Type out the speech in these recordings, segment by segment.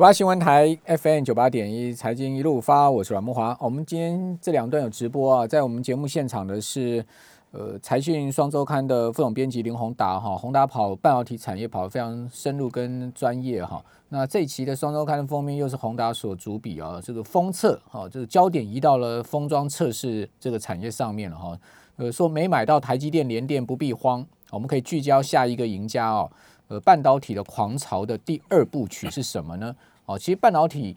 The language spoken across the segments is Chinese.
98新闻台 FM 98.1 财经一路发，我是阮慕骅。我们今天这两段有直播啊，在我们节目现场的是财讯双周刊的副总编辑林宏达哈，宏达跑半导体产业跑得非常深入跟专业哈。那这一期的双周刊的封面又是宏达所主笔啊，这个封测哈，这个焦点移到了封装测试这个产业上面了哈。说没买到台积电、联电不必慌，我们可以聚焦下一个赢家哦。半导体的狂潮的第二部曲是什么呢？哦，其实半导体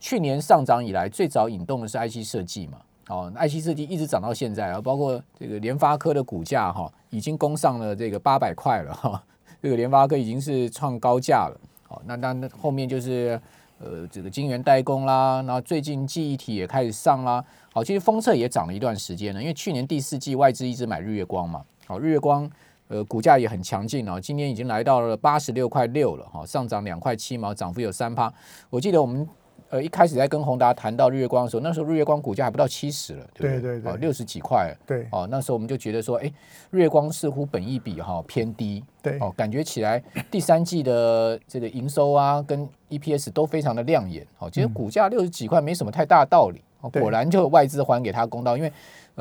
去年上涨以来，最早引动的是 IC 设计嘛。哦 ，IC 设计一直涨到现在啊，包括这个联发科的股价哈，已经攻上了这个800块了哈。这个联发科已经是创高价了。哦，那后面就是这个晶圆代工啦，然后最近记忆体也开始上啦。好，其实封测也涨了一段时间了，因为去年第四季外资一直买日月光嘛。好，日月光。股价也很强劲哦，今天已经来到了86.6块了哈，上涨2.7毛，涨幅有3%。我记得我们一开始在跟宏达谈到日月光的时候，那时候日月光股价还不到70了，对不对？对，60几块。对，哦，那时候我们就觉得说，哎，日月光似乎本益比哈偏低，对，哦，感觉起来第三季的这个营收啊跟 EPS 都非常的亮眼，哦，其实股价60几块没什么太大的道理。果然就外资还给他公道，因为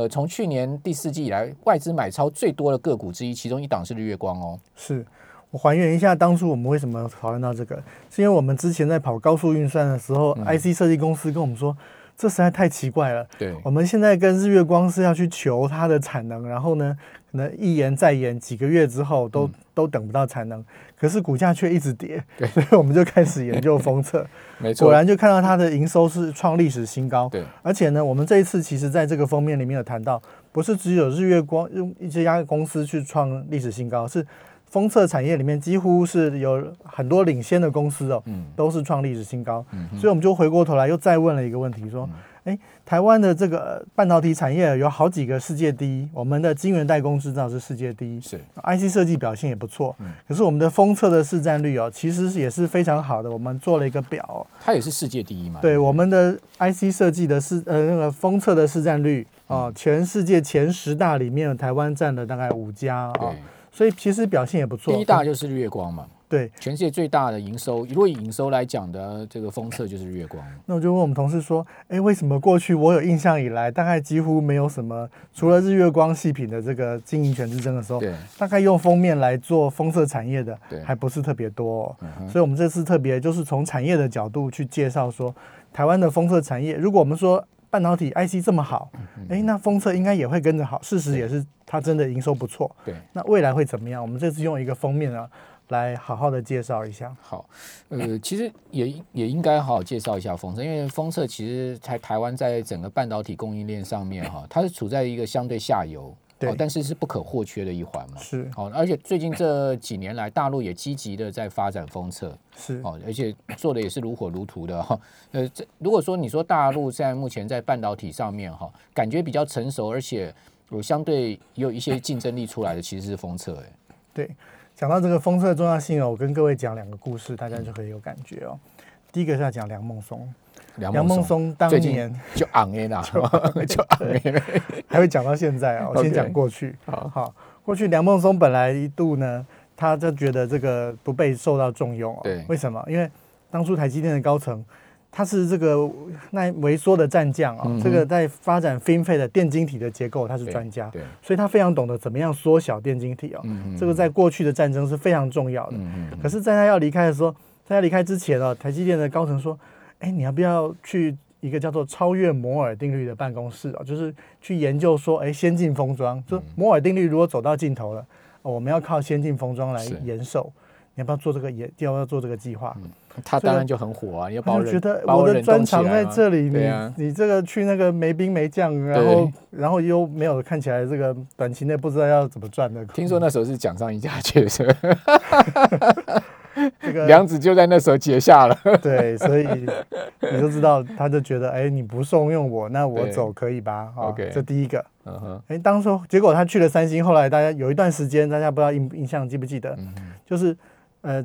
从去年第四季以来，外资买超最多的个股之一，其中一档是日月光哦。是，我还原一下当初我们为什么讨论到这个，是因为我们之前在跑高速运算的时候，IC 设计公司跟我们说，这实在太奇怪了。对，我们现在跟日月光是要去求它的产能，然后呢，可能一延再延，几个月之后都等不到产能，可是股价却一直跌。对，所以我们就开始研究封测。没错，果然就看到它的营收是创历史新高。对，而且呢，我们这一次其实在这个封面里面有谈到，不是只有日月光用一家公司去创历史新高，是封测产业里面几乎是有很多领先的公司哦，都是创历史新高。所以我们就回过头来又再问了一个问题，说，哎，台湾的这个半导体产业有好几个世界第一，我们的晶圆代工制造是世界第一，是 IC 设计表现也不错，可是我们的封测的市占率哦，其实也是非常好的。我们做了一个表，哦，它也是世界第一嘛。对，我们的 IC 设计的那个封测的市占率哦，全世界前10大里面，台湾占了大概5家哦，所以其实表现也不错。第一大就是日月光嘛。对，全世界最大的营收，如果以营收来讲的这个封测就是日月光。那我就问我们同事说，哎，为什么过去我有印象以来，大概几乎没有什么，除了日月光细品的这个经营权之争的时候，大概用封面来做封测产业的，还不是特别多哦。所以我们这次特别就是从产业的角度去介绍说，台湾的封测产业，如果我们说半导体 IC 这么好，哎，那封测应该也会跟着好。事实也是，它真的营收不错。对，那未来会怎么样？我们这次用一个封面啊，来好好的介绍一下。好，其实也应该好好介绍一下封测，因为封测其实台湾在整个半导体供应链上面哈，它是处在一个相对下游，对，但是是不可或缺的一环嘛。是，好，而且最近这几年来，大陆也积极的在发展封测，是，而且做的也是如火如荼的哈。如果说你说大陆现在目前在半导体上面哈，感觉比较成熟，而且有相对也有一些竞争力出来的，其实是封测，哎，对。讲到这个封测的重要性哦，我跟各位讲2个故事，大家就很有感觉哦。第一个是要讲梁孟松，梁孟松当年就昂 A 啦，就昂 A， 还会讲到现在哦。我先讲过去， okay， 好，过去梁孟松本来一度呢，他就觉得这个不被受到重用哦。对，为什么？因为当初台积电的高层，他是这个那微缩的战将哦，这个在发展 FinFET 的电晶体的结构，他是专家，所以他非常懂得怎么样缩小电晶体哦。这个在过去的战争是非常重要的。可是，在他要离开的时候，在他离开之前哦，台积电的高层说：“哎，你要不要去一个叫做超越摩尔定律的办公室哦？就是去研究说，哎，先进封装，就摩尔定律如果走到尽头了，我们要靠先进封装来延寿。”你要不要做这个计划？他当然就很火啊！你要把我觉得我的专长在这里，你这个去那个没兵没将，然后又没有看起来这个短期内不知道要怎么赚的。听说那时候是蒋上一家去的，这个梁子就在那时候结下了。对，所以你就知道，他就觉得哎，你不重用我，那我走可以吧？OK， 这第一个。哎，当初结果他去了3星，后来大家有一段时间，大家不知道印象记不记得，就是。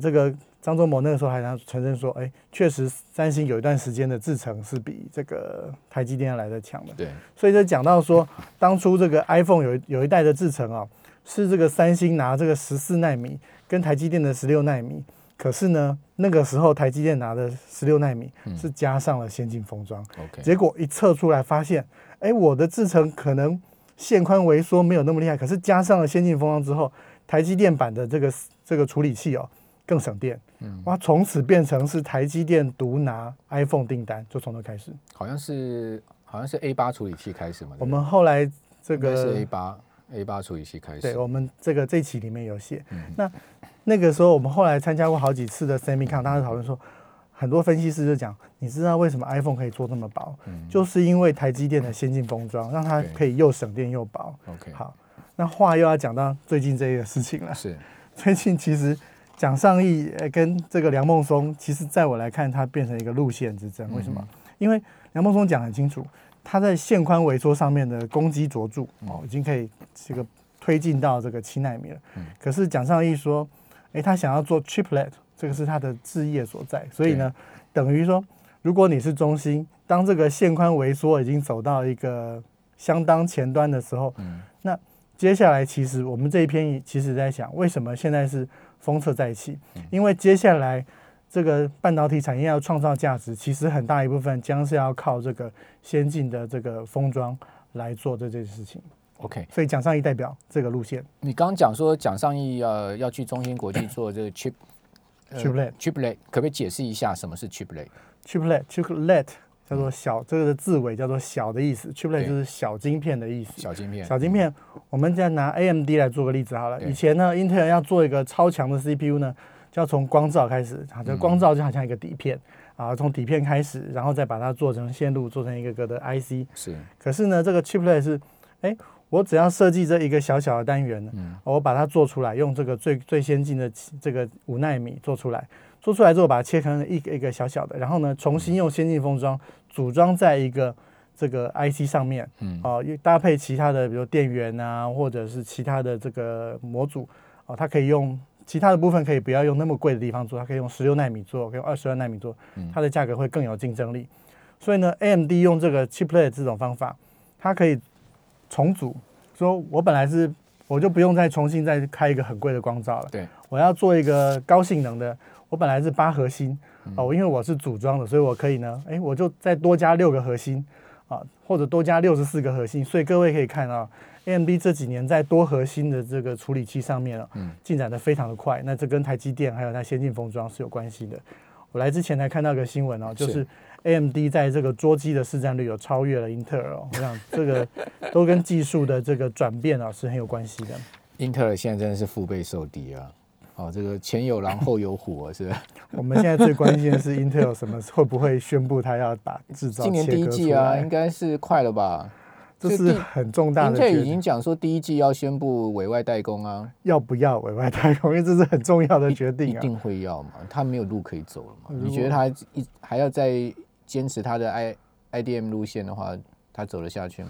这个张忠谋那个时候还承认说，哎，确实3星有一段时间的制程是比这个台积电来的强的。对，所以就讲到说，当初这个 iPhone 有一代的制程啊，是这个3星拿这个14奈米跟台积电的16奈米可是呢，那个时候台积电拿的16奈米是加上了先进封装，结果一测出来发现，哎，我的制程可能线宽微缩没有那么厉害，可是加上了先进封装之后，台积电版的这个处理器哦更省电，哇！从此变成是台积电独拿 iPhone 订单，就从头开始，好像是 A8 处理器开始嘛。我们后来这个是 A8 处理器开始，对，我们这期里面有写。那个时候，我们后来参加过好几次的 Semicon， 大家讨论说，很多分析师就讲，你知道为什么 iPhone 可以做那么薄，就是因为台积电的先进封装，让它可以又省电又薄。Okay. 好，那话又要讲到最近这个事情了。是，最近其实蒋尚义跟这个梁孟松，其实在我来看，它变成一个路线之争。为什么？因为梁孟松讲很清楚，他在线宽萎缩上面的攻击着著，已经可以这个推进到这个7奈米了。可是蒋尚义说。他想要做 Chiplet， 这个是他的志业所在，所以呢，等于说，如果你是中芯，当这个线宽萎缩已经走到一个相当前端的时候，那接下来其实我们这一篇其实在想，为什么现在是封测再起？因为接下来这个半导体产业要创造价值，其实很大一部分将是要靠这个先进的这个封装来做这件事情。OK， 所以蒋尚义代表这个路线。你刚刚讲说蒋尚义要去中芯国际做这个 Chiplet， 可不可以解释一下什么是 Chiplet 叫做小，这个字尾叫做小的意思。Chiplet 就是小晶片的意思。小晶片，我们再拿 AMD 来做个例子好了。以前呢 ，Intel 要做一个超强的 CPU 呢，就要从光罩开始，这光罩就好像一个底片。从底片开始，然后再把它做成线路，做成一个个的 IC。是。可是呢，这个 Chiplet 是，我只要设计这一个小小的单元，我把它做出来，用这个最先进的这个5奈米做出来之后，把它切成一个一个小小的，然后呢，重新用先进封装组装在一个这个 IC 上面，搭配其他的，比如电源啊，或者是其他的这个模组，它可以用其他的部分可以不要用那么贵的地方做，它可以用16奈米做，可以用22奈米做，它的价格会更有竞争力。所以呢 ，AMD 用这个 Chiplet 这种方法，它可以重组，说我本来是我就不用再重新再开一个很贵的光罩了，对，我要做一个高性能的，我本来是8核心，因为我是组装的，所以我可以呢，我就再多加6个核心啊，或者多加64个核心，所以各位可以看啊，AMD 这几年在多核心的这个处理器上面进展的非常的快，那这跟台积电还有它先进封装是有关系的。我来之前才看到一个新闻就是 AMD 在这个桌机的市占率有超越了英特尔，我想这个都跟技术的这个转变是很有关系的。英特尔现在真的是腹背受敌啊！这个前有狼后有虎啊，是吧？我们现在最关心的是英特尔会不会宣布他要把制造切割出来？今年第一季啊，应该是快了吧？这是很重大的决定。英特尔已经讲说第一季要宣布委外代工啊，要不要委外代工？因为这是很重要的决定啊，一定会要嘛，他没有路可以走了嘛。你觉得他还要再坚持他的 IDM 路线的话，他走得下去吗？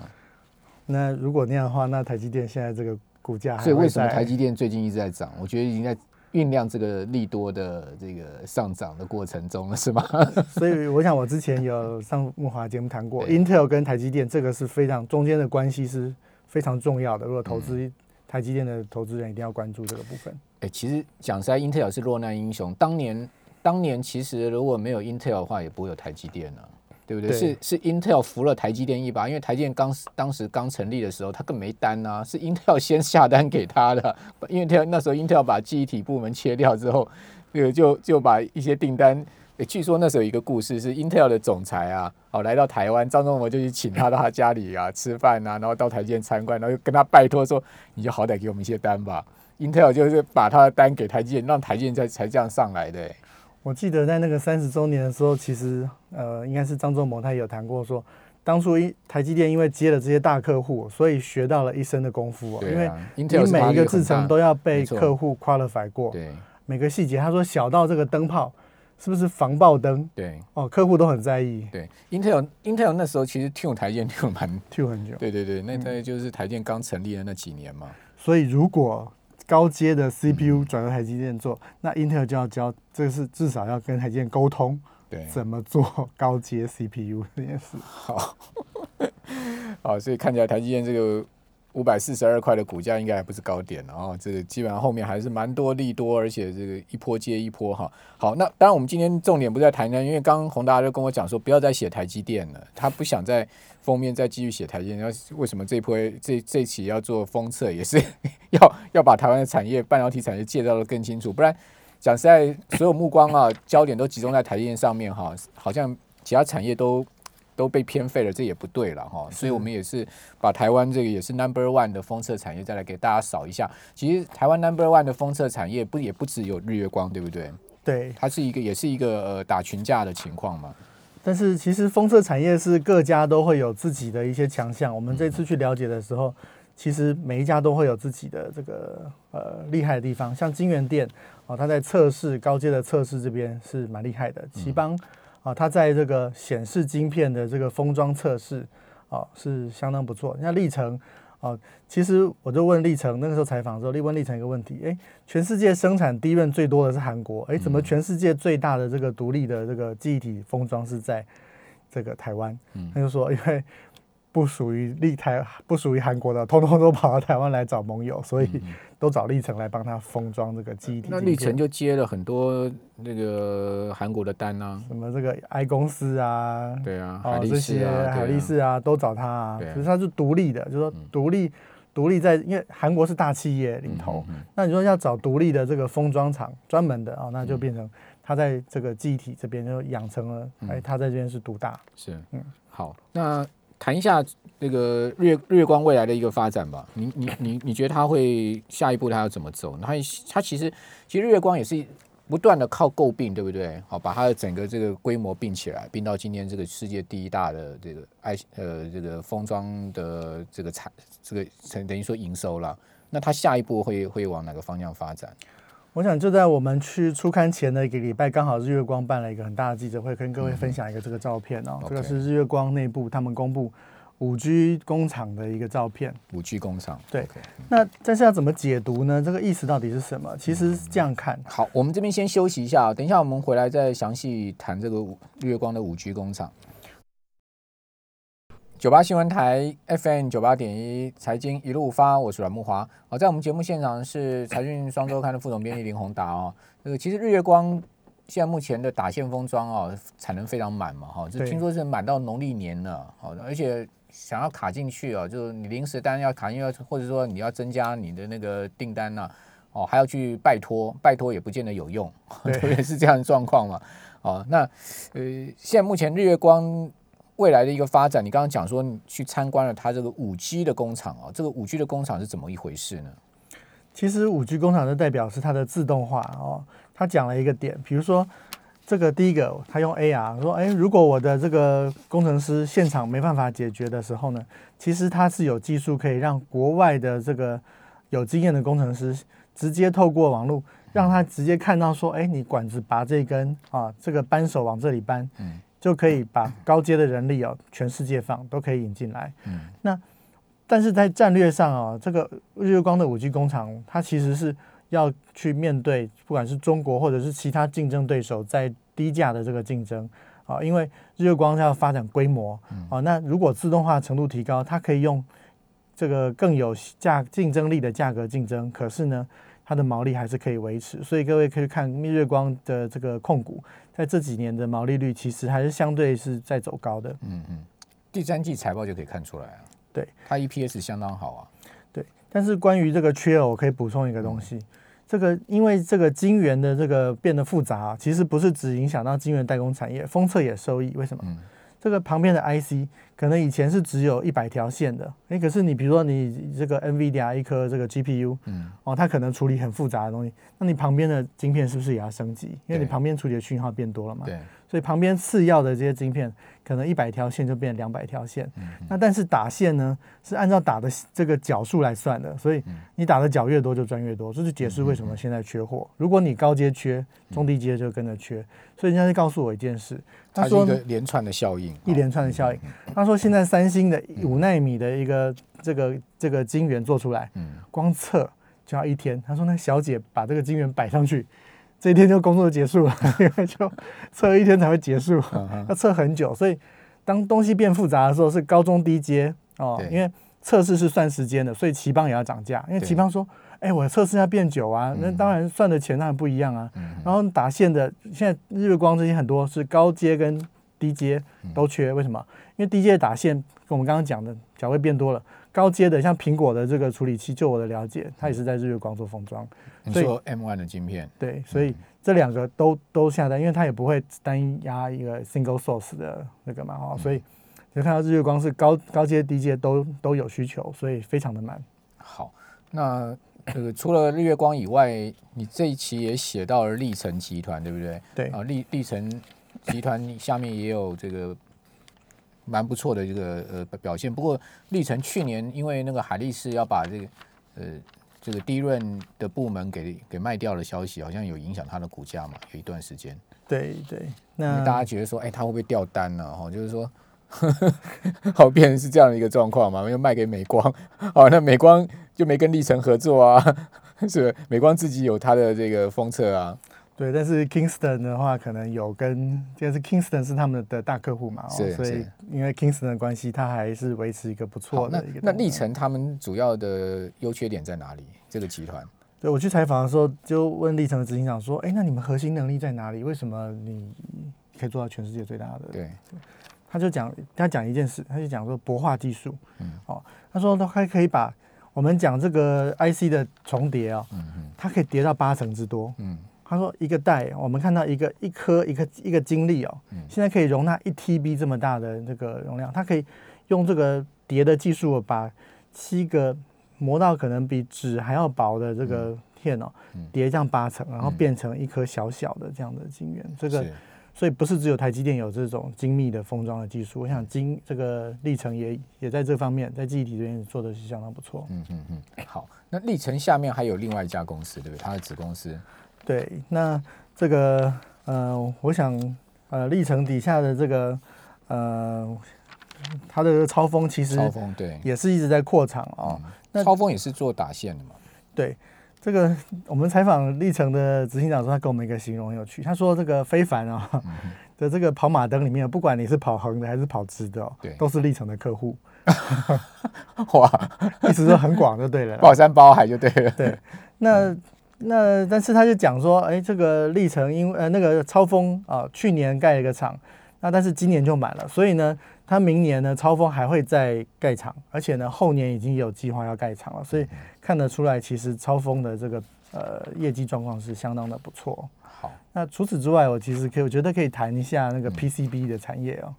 那如果那样的话，那台积电现在这个股价还会在，所以为什么台积电最近一直在涨？我觉得已经在酝酿这个利多的这个上涨的过程中了，是吗？所以我想我之前有上慕骅节目谈过Intel 跟台积电这个是非常中间的关系是非常重要的，如果投资台积电的投资人一定要关注这个部分。其实讲实在 Intel 是落难英雄，当年其实如果没有 Intel 的话也不会有台积电啊，对不对？是 Intel 扶了台积电一把，因为台积电当时刚成立的时候，他更没单啊，是 Intel 先下单给他的。因为那时候 Intel 把记忆体部门切掉之后，就把一些订单，据说那时候有一个故事是 Intel 的总裁啊，来到台湾，张忠谋就去请他到他家里啊吃饭啊，然后到台积电参观，然后跟他拜托说，你就好歹给我们一些单吧。Intel 就是把他的单给台积电，让台积电才这样上来的。我记得在那个30周年的时候，其实应该是张忠谋他也有谈过说，当初台积电因为接了这些大客户，所以学到了一身的功夫因为你每一个制程都要被客户 qualify 过，对每个细节。他说小到这个灯泡是不是防爆灯，对客户都很在意。对 Intel 那时候其实 tune 台积电 tune 很久，对对对，那大概就是台积电刚成立的那几年嘛。所以如果高阶的 CPU 转到台积电做，那 Intel 就要教，这个是至少要跟台积电沟通，对，怎么做高阶 CPU 这件事。好，所以看起来台积电这个542块的股价应该还不是高点哦，这个基本上后面还是蛮多利多，而且这个一波接一波哈。好，那当然我们今天重点不在台南，因为刚刚宏达就跟我讲说不要再写台积电了，他不想在封面再继续写台积电，为什么这一波这期要做封测，也是要把台湾的产业半导体产业介绍的更清楚，不然讲实在所有目光啊焦点都集中在台积电上面哈，好像其他产业都被偏废了，这也不对了哈，所以我们也是把台湾这个也是 No.1 的封测产业再来给大家扫一下。其实台湾 No.1 的封测产业也不只有日月光，对不对？对，它是也是一个打群架的情况嘛。但是其实封测产业是各家都会有自己的一些强项，我们这次去了解的时候，其实每一家都会有自己的这个厉害的地方。像晶元电哦，它在测试高阶的测试这边是蛮厉害的，奇邦。啊，它在这个显示晶片的这个封装测试，啊，是相当不错。那历程，啊，其实我就问历程，那个时候采访的时候，问历程一个问题，哎，全世界生产DRAM最多的是韩国，哎，怎么全世界最大的这个独立的这个记忆体封装是在这个台湾？他就说，因为不属于韩国的，通都跑到台湾来找盟友，所以都找力成来帮他封装这个记忆体。那力成就接了很多那个韩国的单啊，什么这个 I 公司啊，对啊，哦、海力士啊，海力士啊，都找他啊。可是他是独立的，就是说独立在，因为韩国是大企业领头，那你说要找独立的这个封装厂专门的啊、哦，那就变成他在这个记忆体这边就养成了，哎，他在这边是独大。是，好，那。谈一下那个日月光未来的一个发展吧，你觉得它会下一步它要怎么走？它其实日月光也是不断的靠诟病，对不对？好，把它的整个这个规模并起来，并到今天这个世界第一大的这个这个封装的这个等于说营收了。那它下一步会往哪个方向发展？我想就在我们去出刊前的一个礼拜，刚好日月光办了一个很大的记者会，跟各位分享一个这个照片哦，这个是日月光内部他们公布 5G 工厂的一个照片。5G 工厂，对。那但是要怎么解读呢？这个意思到底是什么？其实这样看，好，我们这边先休息一下，等一下我们回来再详细谈这个日月光的 5G 工厂。98新闻台 FM 98.1 财经一路发，我是阮慕骅。在我们节目现场是财讯双周刊的副总编辑林宏达哦。其实日月光现在目前的打线封装哦，产能非常满嘛哈，就听说是满到农历年了，而且想要卡进去哦，就你临时单要卡进去，或者说你要增加你的那个订单呐、啊，哦还要去拜托也不见得有用，特别是这样的状况嘛。哦，那现在目前日月光。未来的一个发展，你刚刚讲说你去参观了它这个 5G 的工厂哦，这个 5G 的工厂是怎么一回事呢？其实 5G 工厂的代表是它的自动化哦，它讲了一个点，比如说这个第一个，它用 AR 说，哎，如果我的这个工程师现场没办法解决的时候呢，其实它是有技术可以让国外的这个有经验的工程师直接透过网络，让他直接看到说，哎，你管子拔这根啊，这个扳手往这里扳，就可以把高阶的人力哦，全世界都可以引进来。那但是在战略上哦，这个日月光的 5G 工厂，它其实是要去面对不管是中国或者是其他竞争对手在低价的这个竞争啊，因为日月光要发展规模啊，那如果自动化程度提高，它可以用这个更有竞争力的价格竞争，可是呢，它的毛利还是可以维持，所以各位可以看日月光的这个控股，在这几年的毛利率其实还是相对是在走高的。第三季财报就可以看出来啊。对，它 EPS 相当好啊。对，但是关于这个缺偶，可以补充一个东西，这个因为这个晶圆的这个变得复杂啊，其实不是只影响到晶圆代工产业，封测也受益。为什么？这个旁边的 IC 可能以前是只有100条线的，可是你比如说你这个 NVIDIA 一颗这个 GPU， 它可能处理很复杂的东西，那你旁边的晶片是不是也要升级？因为你旁边处理的讯号变多了嘛，对，所以旁边次要的这些晶片可能100条线就变200条线，那但是打线呢是按照打的这个角数来算的，所以你打的角越多就赚越多，这就解释为什么现在缺货。如果你高阶缺，中低阶就跟着缺，所以人家就告诉我一件事，他说它是一个连串的效应，一连串的效应。他说现在3星的5奈米的一个这个晶圆做出来，光测就要1天。他说那小姐把这个晶圆摆上去，这一天就工作结束了，因为就测1天才会结束，要测很久。所以当东西变复杂的时候，是高中低阶哦，因为测试是算时间的，所以奇邦也要涨价，因为奇邦说哎，我测试要变久啊，那当然算的钱当然不一样啊。然后打线的现在日月光这些很多是高阶跟低阶都缺，为什么？因为低阶的打线跟我们刚刚讲的价位变多了，高阶的像苹果的这个处理器，就我的了解，它也是在日月光做封装。你说 M1 的晶片？对，所以这两个都下单，因为它也不会单一压一个 single source 的那个嘛，哦，所以就看到日月光是高阶、低阶都有需求，所以非常的满。好，那除了日月光以外，你这一期也写到了力成集团，对不对？对啊，力成集团下面也有这个蛮不错的这个表现。不过力成去年因为那个海力士要把这个DRAM的部门给卖掉的消息，好像有影响它的股价嘛，有一段时间。对对，那大家觉得说，哎，它会不会掉单呢？哈，就是说。好，变成是这样的一个状况嘛，因为卖给美光，好，那美光就没跟力成合作啊，是美光自己有它的这个封测啊。对，但是 Kingston 的话可能有跟，就是 Kingston 是他们的大客户嘛，哦，所以因为 Kingston 的关系，它还是维持一个不错的一个。那力成他们主要的优缺点在哪里？这个集团？对，我去采访的时候就问力成的执行长说，哎，那你们核心能力在哪里？为什么你可以做到全世界最大的？对。他讲一件事，他就讲说薄化技术，哦，他说他可以把我们讲这个 IC 的重叠啊，哦，它可以叠到8层之多。他说一个带，我们看到一颗一个晶粒哦，现在可以容纳1TB 这么大的这个容量，它可以用这个叠的技术把7个磨到可能比纸还要薄的这个片哦，叠这样8层，然后变成一颗小小的这样的晶圆，这个。所以不是只有台积电有这种精密的封装的技术，我想这个力成也在这方面，在记忆体这边做的是相当不错。好，那力成下面还有另外一家公司，对不对？它的子公司。对，那这个我想力成底下的这个它的超峰其实超峰对也是一直在扩厂哦。那超峰也是做打线的嘛？对。这个我们采访力成的执行长说，他给我们一个形容很有趣，他说这个非凡啊，哦，的这个跑马灯里面，不管你是跑横的还是跑直的，哦，都是力成的客户。哇，意思说很广就对了，包山包海就对了。对，那但是他就讲说，哎，这个力成因为那个超峰啊，去年盖了一个厂，那但是今年就满了，所以呢，他明年呢超峰还会再盖厂，而且呢后年已经有计划要盖厂了，所以。看得出来，其实超峰的这个业绩状况是相当的不错。好，那除此之外，我觉得可以谈一下那个 PCB 的产业哦。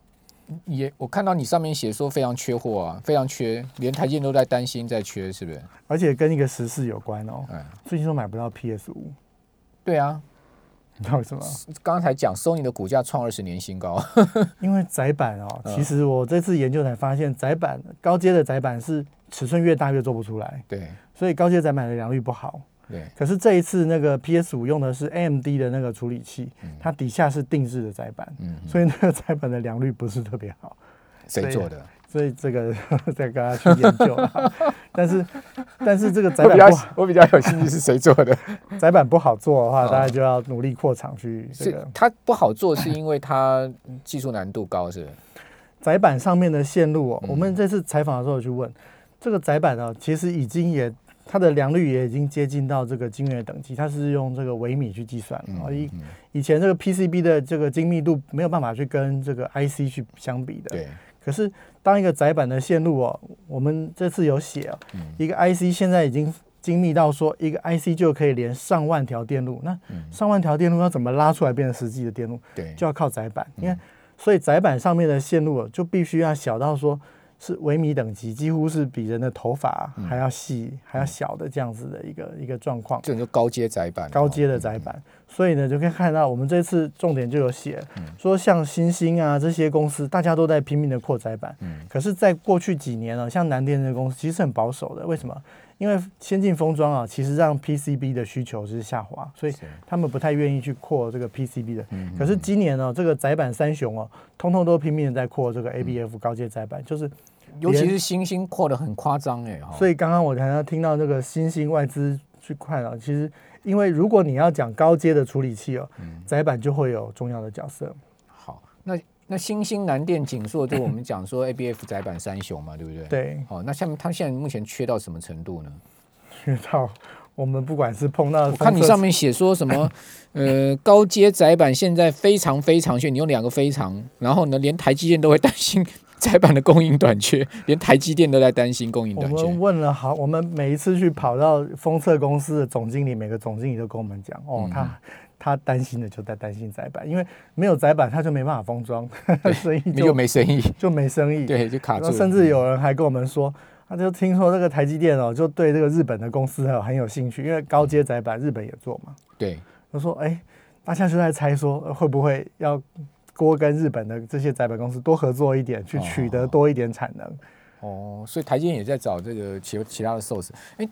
我看到你上面写说非常缺货啊，非常缺，连台积电都在担心在缺，是不是？而且跟一个时事有关哦，最近都买不到 PS5。对啊，你知道为什么？刚才讲 Sony 的股价创20年新高，因为载板哦，其实我这次研究才发现，载板高阶的载板是尺寸越大越做不出来。对。所以高阶载板的良率不好，对。可是这一次那个 PS5 用的是 AMD 的那个处理器，它底下是定制的载板，所以那个载板的良率不是特别好。谁做的？所以这个再跟他去研究了。但是这个载板不好，我比较有兴趣是谁做的。载板不好做的话，大家就要努力扩厂去。它不好做是因为它技术难度高，是载板上面的线路哦。我们这次采访的时候去问这个载板啊，其实已经也。它的良率也已经接近到这个晶圆等级，它是用这个微米去计算。以前这个 PCB 的这个精密度没有办法去跟这个 IC 去相比的。对。可是当一个载板的线路哦，我们这次有写哦，一个 IC 现在已经精密到说一个 IC 就可以连上万条电路，那上万条电路要怎么拉出来变成实际的电路？对，就要靠载板。因为所以载板上面的线路哦，就必须要小到说。是微米等级，几乎是比人的头发还要细，还要小的这样子的一个状况。这种就高阶载板，高阶的载板。所以呢，就可以看到我们这次重点就有写，说像新兴啊这些公司，大家都在拼命的扩载板。可是，在过去几年呢，像南电的公司其实是很保守的。为什么？因为先进封装啊，其实让 PCB 的需求是下滑，所以他们不太愿意去扩这个 PCB 的。可是今年呢，这个载板三雄哦，通通都拼命的在扩这个 ABF 高阶载板，就是。尤其是新兴扩得很夸张哎，所以刚刚我听到那个新兴外资去看啊，其实因为如果你要讲高阶的处理器哦，载板就会有重要的角色。好，那那新兴南电、景硕，就我们讲说 ABF 载板三雄嘛，对不对？对。好，那下面它现在目前缺到什么程度呢？缺到我们不管是碰到，我看你上面写说什么，高阶载板现在非常非常缺，你用两个非常，然后呢，连台积电都会担心载板的供应短缺，连台积电都在担心供应短缺。我们问了好，我们每一次去跑到封测公司的总经理，每个总经理都跟我们讲，哦，他担心的就在担心载板，因为没有载板他就没办法封装，生意就没生意，就没生意，对，就卡住了。甚至有人还跟我们说，他就听说这个台积电哦，就对这个日本的公司很有兴趣，因为高阶载板日本也做嘛。对，就说哎，大家就在猜说会不会要多跟日本的这些载板公司多合作一点，去取得多一点产能。哦，所以台积电也在找这个其他的 source。哎，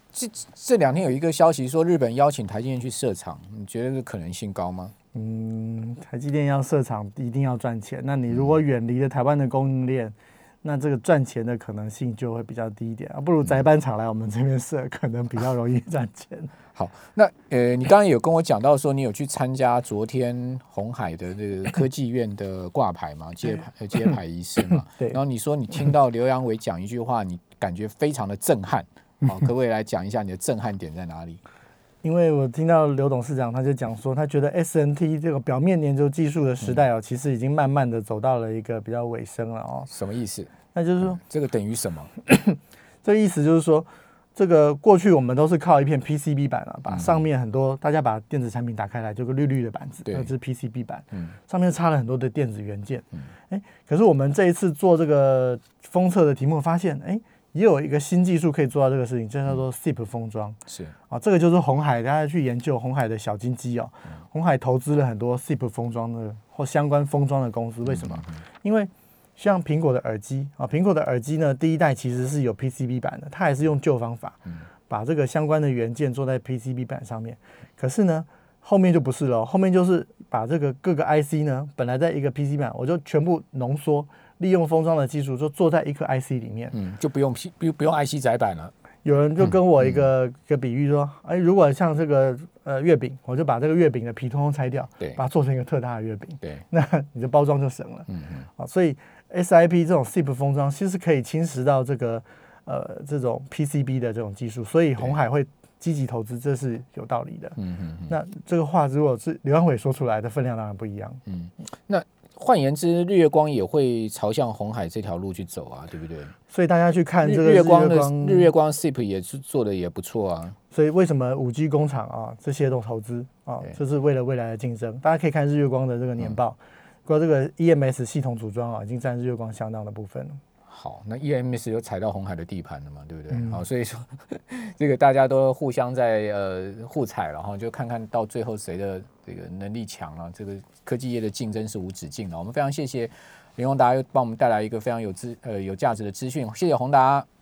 这两天有一个消息说，日本邀请台积电去设厂，你觉得这可能性高吗？嗯，台积电要设厂一定要赚钱。那你如果远离了台湾的供应链，那这个赚钱的可能性就会比较低一点，不如载板厂来我们这边设，可能比较容易赚钱。好，那你刚刚有跟我讲到说，你有去参加昨天鸿海的这个科技院的挂牌嘛，揭牌仪式嘛？对。然后你说你听到刘扬伟讲一句话，你感觉非常的震撼，好，可不可以来讲一下你的震撼点在哪里？因为我听到刘董事长他就讲说，他觉得 SNT 这个表面研究技术的时代哦，其实已经慢慢的走到了一个比较尾声了哦。什么意思？那就是说，这个等于什么？这意思就是说，这个过去我们都是靠一片 PCB 板啊，把上面很多大家把电子产品打开来，就个绿绿的板子，那是 PCB 板，上面插了很多的电子元件。可是我们这一次做这个封测的题目，发现也有一个新技术可以做到这个事情，就叫做 SiP 封装。是啊，这个就是鸿海大家去研究鸿海的小金鸡哦。鸿海投资了很多 SiP 封装的或相关封装的公司，为什么？因为像苹果的耳机啊，苹果的耳机呢，第一代其实是有 PCB 板的，它还是用旧方法，把这个相关的元件做在 PCB 板上面。可是呢，后面就不是了，后面就是把这个各个 IC 呢，本来在一个 PCB 板，我就全部浓缩，利用封装的技术，就做在一颗 IC 里面，就不用 IC 载板了。有人就跟我一个比喻说，如果像这个月饼，我就把这个月饼的皮通通拆掉，把它做成一个特大的月饼，对，那你的包装就省了。所以 SiP 这种 SiP 封装其实可以侵蚀到这个这种 PCB 的这种技术，所以鸿海会积极投资，这是有道理的。那这个话如果是刘安伟说出来的分量，当然不一样。那换言之，日月光也会朝向鸿海这条路去走啊，对不对？所以大家去看这个日月光 SiP 也是做的也不错啊。所以为什么 5G 工厂啊这些都投资啊，就是为了未来的竞争。大家可以看日月光的这个年报，这个 EMS 系统组装啊，已经占日月光相当的部分了。好，那 EMS 又踩到鸿海的地盘了嘛，对不对？好，所以说这个大家都互相在互踩了哈，就看看到最后谁的这个能力强了。这个科技业的竞争是无止境的。我们非常谢谢林宏达又帮我们带来一个非常有价值的资讯，谢谢宏达。